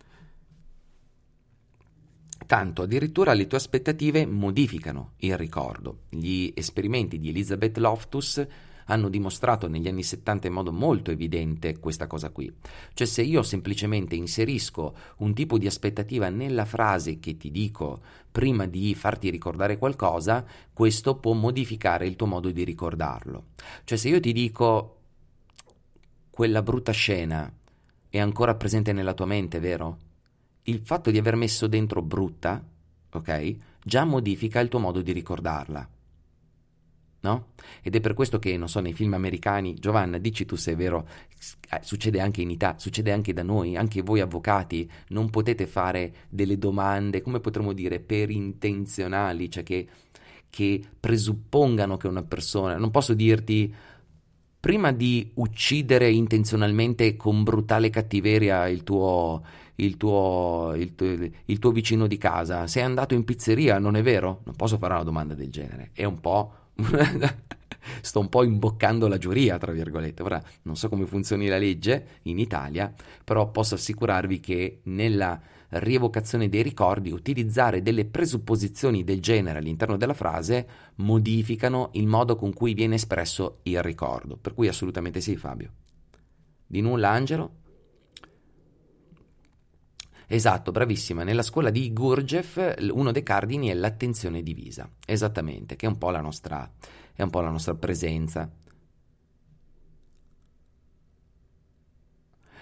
addirittura le tue aspettative modificano il ricordo. Gli esperimenti di Elizabeth Loftus hanno dimostrato negli anni 70 in modo molto evidente questa cosa qui. Cioè, se io semplicemente inserisco un tipo di aspettativa nella frase che ti dico prima di farti ricordare qualcosa, questo può modificare il tuo modo di ricordarlo. Cioè, se io ti dico quella brutta scena è ancora presente nella tua mente, vero? Il fatto di aver messo dentro brutta, ok, già modifica il tuo modo di ricordarla. No? Ed è per questo che, non so, nei film americani, Giovanna, dici tu se è vero, succede anche in Italia, succede anche da noi, anche voi avvocati non potete fare delle domande, come potremmo dire, per intenzionali, cioè che che presuppongano che una persona, non posso dirti prima di uccidere intenzionalmente con brutale cattiveria il tuo vicino di casa, sei andato in pizzeria, non è vero? Non posso fare una domanda del genere, è un po' sto un po' imboccando la giuria, tra virgolette. Ora non so come funzioni la legge in Italia, però posso assicurarvi che nella rievocazione dei ricordi utilizzare delle presupposizioni del genere all'interno della frase modificano il modo con cui viene espresso il ricordo, per cui assolutamente sì, Fabio. Di nulla, Angelo? Esatto, bravissima. Nella scuola di Gurdjieff uno dei cardini è l'attenzione divisa, esattamente, che è un po' la nostra presenza.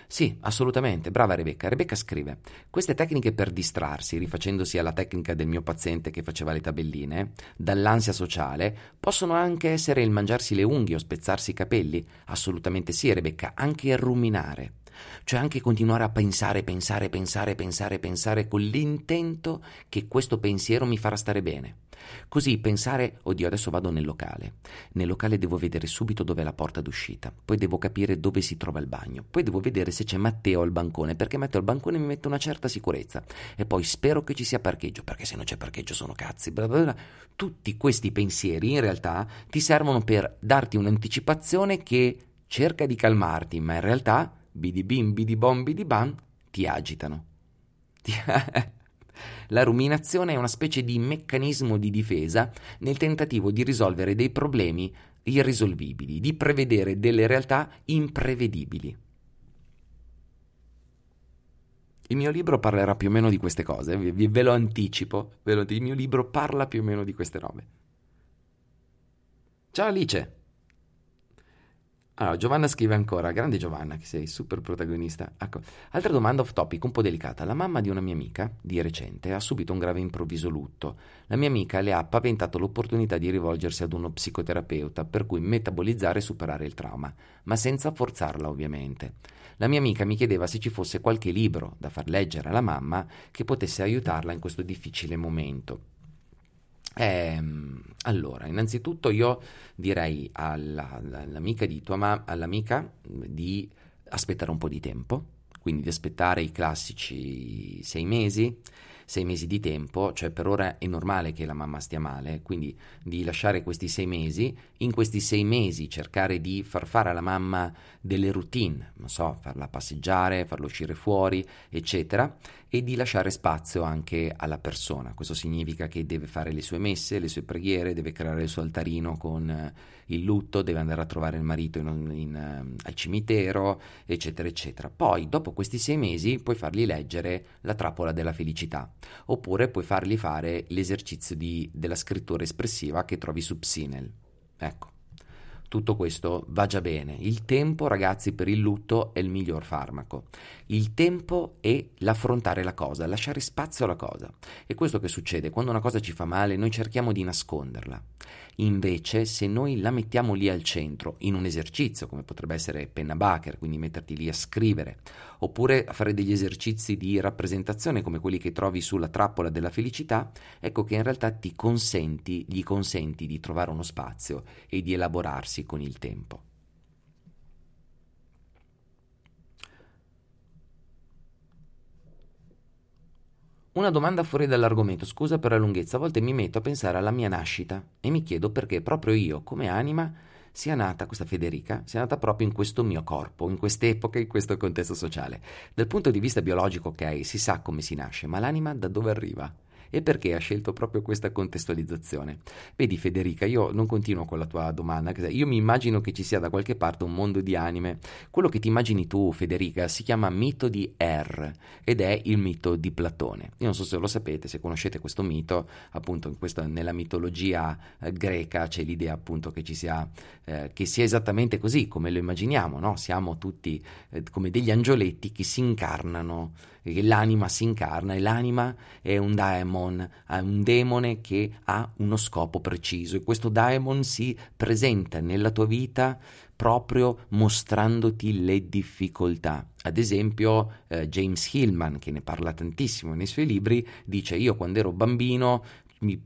Sì, assolutamente, brava Rebecca. Rebecca scrive: queste tecniche per distrarsi, rifacendosi alla tecnica del mio paziente che faceva le tabelline, dall'ansia sociale, possono anche essere il mangiarsi le unghie o spezzarsi i capelli? Assolutamente sì, Rebecca, anche il ruminare. Cioè anche continuare a pensare con l'intento che questo pensiero mi farà stare bene. Così pensare, oddio, adesso vado nel locale devo vedere subito dov'è la porta d'uscita, poi devo capire dove si trova il bagno, poi devo vedere se c'è Matteo al bancone, perché Matteo al bancone mi mette una certa sicurezza, e poi spero che ci sia parcheggio, perché se non c'è parcheggio sono cazzi, bla bla bla. Tutti questi pensieri in realtà ti servono per darti un'anticipazione che cerca di calmarti, ma in realtà bidibim, bidibom, bidibam ti agitano. La ruminazione è una specie di meccanismo di difesa nel tentativo di risolvere dei problemi irrisolvibili, di prevedere delle realtà imprevedibili. Il mio libro parlerà più o meno di queste cose, ve lo anticipo, il mio libro parla più o meno di queste robe. Ciao Alice! Allora, Giovanna scrive ancora: grande Giovanna, che sei super protagonista. Ecco. Altra domanda off topic, un po' delicata. La mamma di una mia amica, di recente, ha subito un grave improvviso lutto. La mia amica le ha paventato l'opportunità di rivolgersi ad uno psicoterapeuta, per cui metabolizzare e superare il trauma, ma senza forzarla, ovviamente. La mia amica mi chiedeva se ci fosse qualche libro da far leggere alla mamma che potesse aiutarla in questo difficile momento. Allora, innanzitutto io direi all'amica di aspettare un po' di tempo, quindi di aspettare i classici 6 mesi di tempo, cioè per ora è normale che la mamma stia male, quindi di lasciare questi 6 mesi, in questi 6 mesi cercare di far fare alla mamma delle routine, non so, farla passeggiare, farla uscire fuori, eccetera, e di lasciare spazio anche alla persona. Questo significa che deve fare le sue messe, le sue preghiere, deve creare il suo altarino con il lutto, deve andare a trovare il marito al cimitero, eccetera, eccetera. Poi, dopo questi 6 mesi, puoi fargli leggere La trappola della felicità, oppure puoi fargli fare l'esercizio della scrittura espressiva che trovi su Psinel. Ecco, tutto questo va già bene. Il tempo, ragazzi, per il lutto è il miglior farmaco. Il tempo è l'affrontare la cosa, lasciare spazio alla cosa. E questo che succede, quando una cosa ci fa male, noi cerchiamo di nasconderla. Invece, se noi la mettiamo lì al centro, in un esercizio, come potrebbe essere penna Baker, quindi metterti lì a scrivere, oppure a fare degli esercizi di rappresentazione come quelli che trovi sulla trappola della felicità, ecco che in realtà gli consenti di trovare uno spazio e di elaborarsi con il tempo. Una domanda fuori dall'argomento, scusa per la lunghezza, a volte mi metto a pensare alla mia nascita e mi chiedo perché proprio io, come anima, sia nata proprio in questo mio corpo, in quest'epoca, in questo contesto sociale. Dal punto di vista biologico, ok, si sa come si nasce, ma l'anima da dove arriva? E perché ha scelto proprio questa contestualizzazione? Vedi Federica, io non continuo con la tua domanda, io mi immagino che ci sia da qualche parte un mondo di anime. Quello che ti immagini tu, Federica, si chiama mito di Er, ed è il mito di Platone. Io non so se lo sapete, se conoscete questo mito, appunto nella mitologia greca c'è l'idea appunto che ci sia, che sia esattamente così come lo immaginiamo, no? Siamo tutti come degli angioletti che si incarnano, che l'anima si incarna, e l'anima è un daemon, è un demone che ha uno scopo preciso, e questo daemon si presenta nella tua vita proprio mostrandoti le difficoltà. Ad esempio James Hillman, che ne parla tantissimo nei suoi libri, dice: io quando ero bambino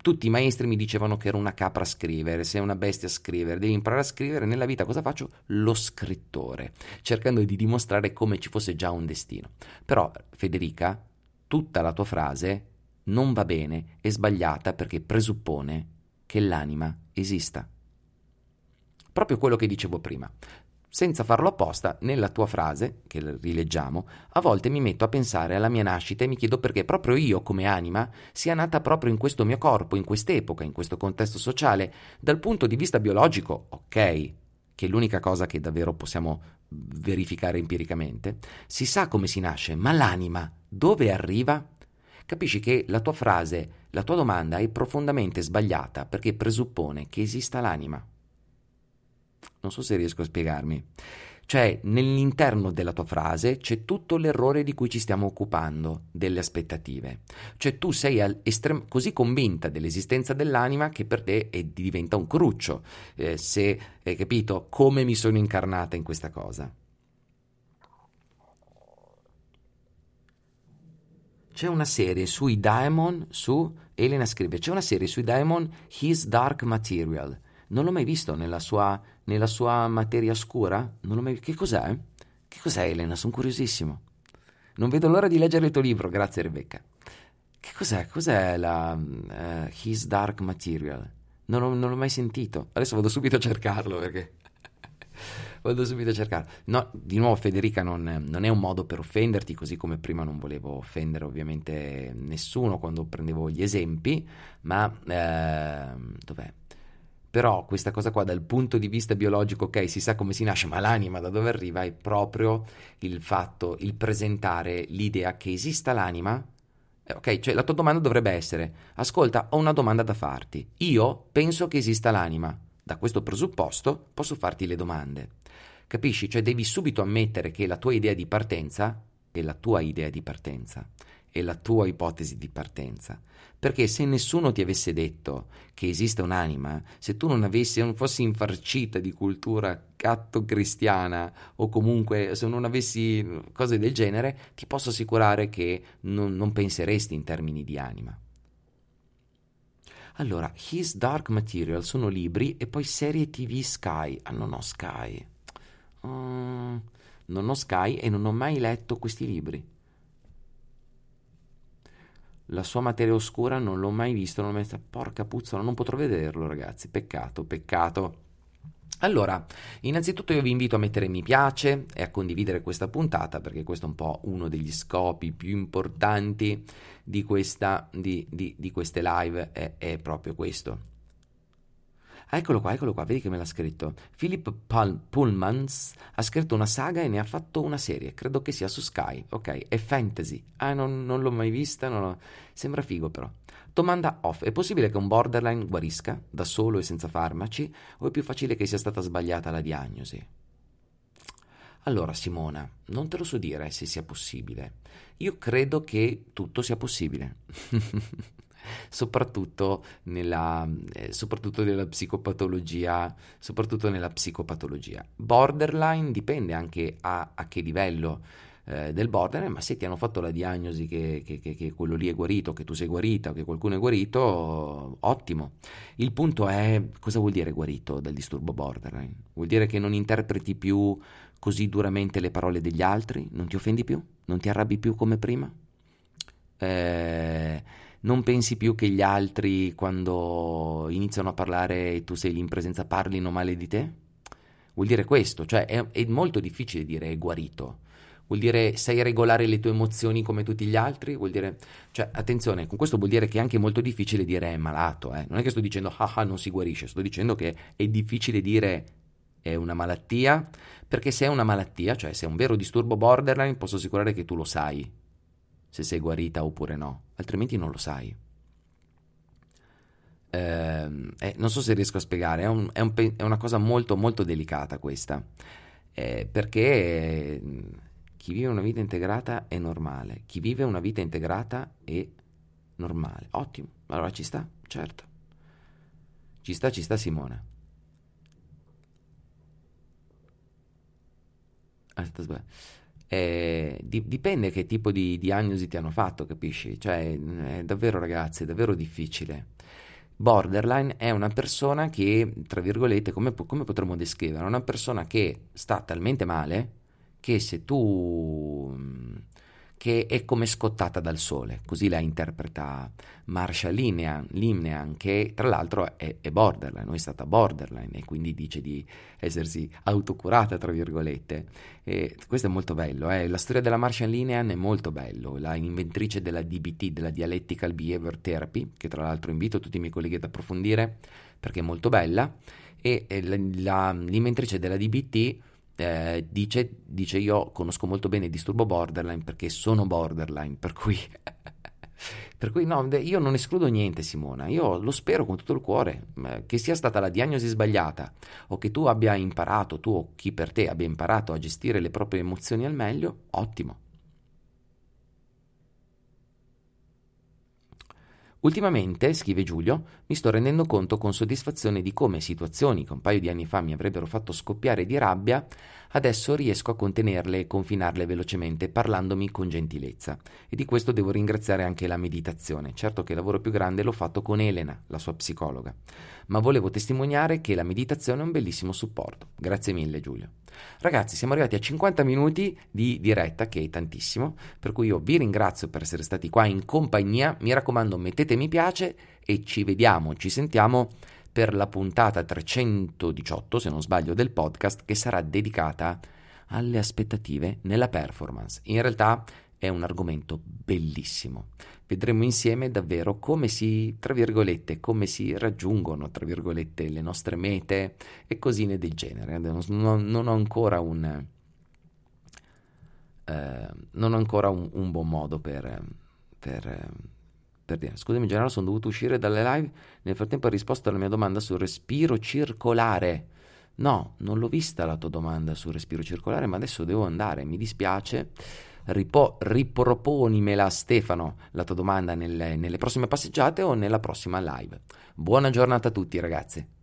tutti i maestri mi dicevano che ero una capra a scrivere, sei una bestia a scrivere, devi imparare a scrivere. Nella vita cosa faccio? Lo scrittore, cercando di dimostrare come ci fosse già un destino. Però Federica, tutta la tua frase non va bene, è sbagliata perché presuppone che l'anima esista. Proprio quello che dicevo prima. Senza farlo apposta, nella tua frase, che rileggiamo, a volte mi metto a pensare alla mia nascita e mi chiedo perché proprio io, come anima, sia nata proprio in questo mio corpo, in quest'epoca, in questo contesto sociale. Dal punto di vista biologico, ok, che è l'unica cosa che davvero possiamo verificare empiricamente, si sa come si nasce, ma l'anima dove arriva? Capisci che la tua frase, la tua domanda è profondamente sbagliata perché presuppone che esista l'anima. Non so se riesco a spiegarmi. Cioè, nell'interno della tua frase c'è tutto l'errore di cui ci stiamo occupando, delle aspettative. Cioè, tu sei così convinta dell'esistenza dell'anima che per te diventa un cruccio. Se hai capito come mi sono incarnata in questa cosa. C'è una serie sui Daemon, su Elena scrive, c'è una serie sui Daemon, His Dark Material. Non l'ho mai visto nella sua materia scura? Non l'ho mai... Che cos'è? Che cos'è, Elena? Sono curiosissimo. Non vedo l'ora di leggere il tuo libro, grazie Rebecca. Che cos'è? Cos'è la His Dark Material? Non l'ho mai sentito. Adesso vado subito a cercarlo perché... Vado subito a cercarlo. No, di nuovo Federica, non è un modo per offenderti, così come prima non volevo offendere ovviamente nessuno quando prendevo gli esempi, ma... dov'è? Però questa cosa qua dal punto di vista biologico, ok, si sa come si nasce, ma l'anima da dove arriva è proprio il fatto, il presentare l'idea che esista l'anima. Ok, cioè la tua domanda dovrebbe essere, ascolta, ho una domanda da farti, io penso che esista l'anima, da questo presupposto posso farti le domande, capisci? Cioè devi subito ammettere che la tua idea di partenza è la tua idea di partenza, è la tua ipotesi di partenza, perché se nessuno ti avesse detto che esiste un'anima, se tu non fossi infarcita di cultura cattocristiana o comunque se non avessi cose del genere, ti posso assicurare che non penseresti in termini di anima. Allora, His Dark Material sono libri e poi serie TV Sky. Ah, non ho Sky. Non ho Sky e non ho mai letto questi libri. La sua materia oscura non l'ho mai visto, non l'ho messa, porca puzzola, non potrò vederlo ragazzi, peccato. Allora, innanzitutto io vi invito a mettere mi piace e a condividere questa puntata, perché questo è un po' uno degli scopi più importanti di queste live, è proprio questo. Eccolo qua, vedi che me l'ha scritto. Philip Pullman ha scritto una saga e ne ha fatto una serie, credo che sia su Sky, ok, è fantasy. Non l'ho mai vista, sembra figo però. Domanda off, è possibile che un borderline guarisca da solo e senza farmaci o è più facile che sia stata sbagliata la diagnosi? Allora Simona, non te lo so dire se sia possibile, io credo che tutto sia possibile. Soprattutto nella psicopatologia. Borderline dipende anche a che livello del borderline, ma se ti hanno fatto la diagnosi che quello lì è guarito, che tu sei guarita, che qualcuno è guarito, ottimo. Il punto è cosa vuol dire guarito dal disturbo borderline? Vuol dire che non interpreti più così duramente le parole degli altri, non ti offendi più, non ti arrabbi più come prima. Non pensi più che gli altri quando iniziano a parlare e tu sei lì in presenza parlino male di te? Vuol dire questo, cioè è molto difficile dire guarito. Vuol dire sai regolare le tue emozioni come tutti gli altri? Vuol dire, cioè attenzione, con questo vuol dire che è anche molto difficile dire è malato, eh? Non è che sto dicendo non si guarisce, sto dicendo che è difficile dire è una malattia, perché se è una malattia, cioè se è un vero disturbo borderline, posso assicurare che tu lo sai se sei guarita oppure no, altrimenti non lo sai. Non so se riesco a spiegare, è una cosa molto molto delicata questa, perché chi vive una vita integrata è normale, ottimo, allora ci sta, certo, ci sta Simona. Dipende che tipo di diagnosi ti hanno fatto, capisci? Cioè, è davvero, ragazzi, è davvero difficile. Borderline è una persona che, tra virgolette, come potremmo descrivere? Una persona che sta talmente male che che è come scottata dal sole, così la interpreta Marsha Linehan, che tra l'altro è borderline, non è stata borderline, e quindi dice di essersi autocurata, tra virgolette. E questo è molto bello, la storia della Marsha Linehan è molto bello, la inventrice della DBT, della Dialectical Behavior Therapy, che tra l'altro invito tutti i miei colleghi ad approfondire perché è molto bella, e l'inventrice della DBT dice io conosco molto bene il disturbo borderline perché sono borderline, per cui no, io non escludo niente, Simona, io lo spero con tutto il cuore che sia stata la diagnosi sbagliata o che tu abbia imparato, tu o chi per te abbia imparato a gestire le proprie emozioni al meglio, ottimo. Ultimamente, scrive Giulio, mi sto rendendo conto con soddisfazione di come situazioni che un paio di anni fa mi avrebbero fatto scoppiare di rabbia, adesso riesco a contenerle e confinarle velocemente parlandomi con gentilezza. E di questo devo ringraziare anche la meditazione. Certo che il lavoro più grande l'ho fatto con Elena, la sua psicologa, ma volevo testimoniare che la meditazione è un bellissimo supporto. Grazie mille, Giulio. Ragazzi, siamo arrivati a 50 minuti di diretta, che è tantissimo, per cui io vi ringrazio per essere stati qua in compagnia. Mi raccomando, mettete mi piace e ci vediamo, ci sentiamo per la puntata 318, se non sbaglio, del podcast, che sarà dedicata alle aspettative nella performance. In realtà è un argomento bellissimo. Vedremo insieme davvero come si raggiungono, tra virgolette, le nostre mete e cosine del genere. Non ho ancora un buon modo per dire. Scusami, Gennaro, sono dovuto uscire dalle live. Nel frattempo hai risposto alla mia domanda sul respiro circolare. No, non l'ho vista la tua domanda sul respiro circolare, ma adesso devo andare, mi dispiace. Riproponimela, Stefano, la tua domanda nelle prossime passeggiate o nella prossima live. Buona giornata a tutti, ragazzi.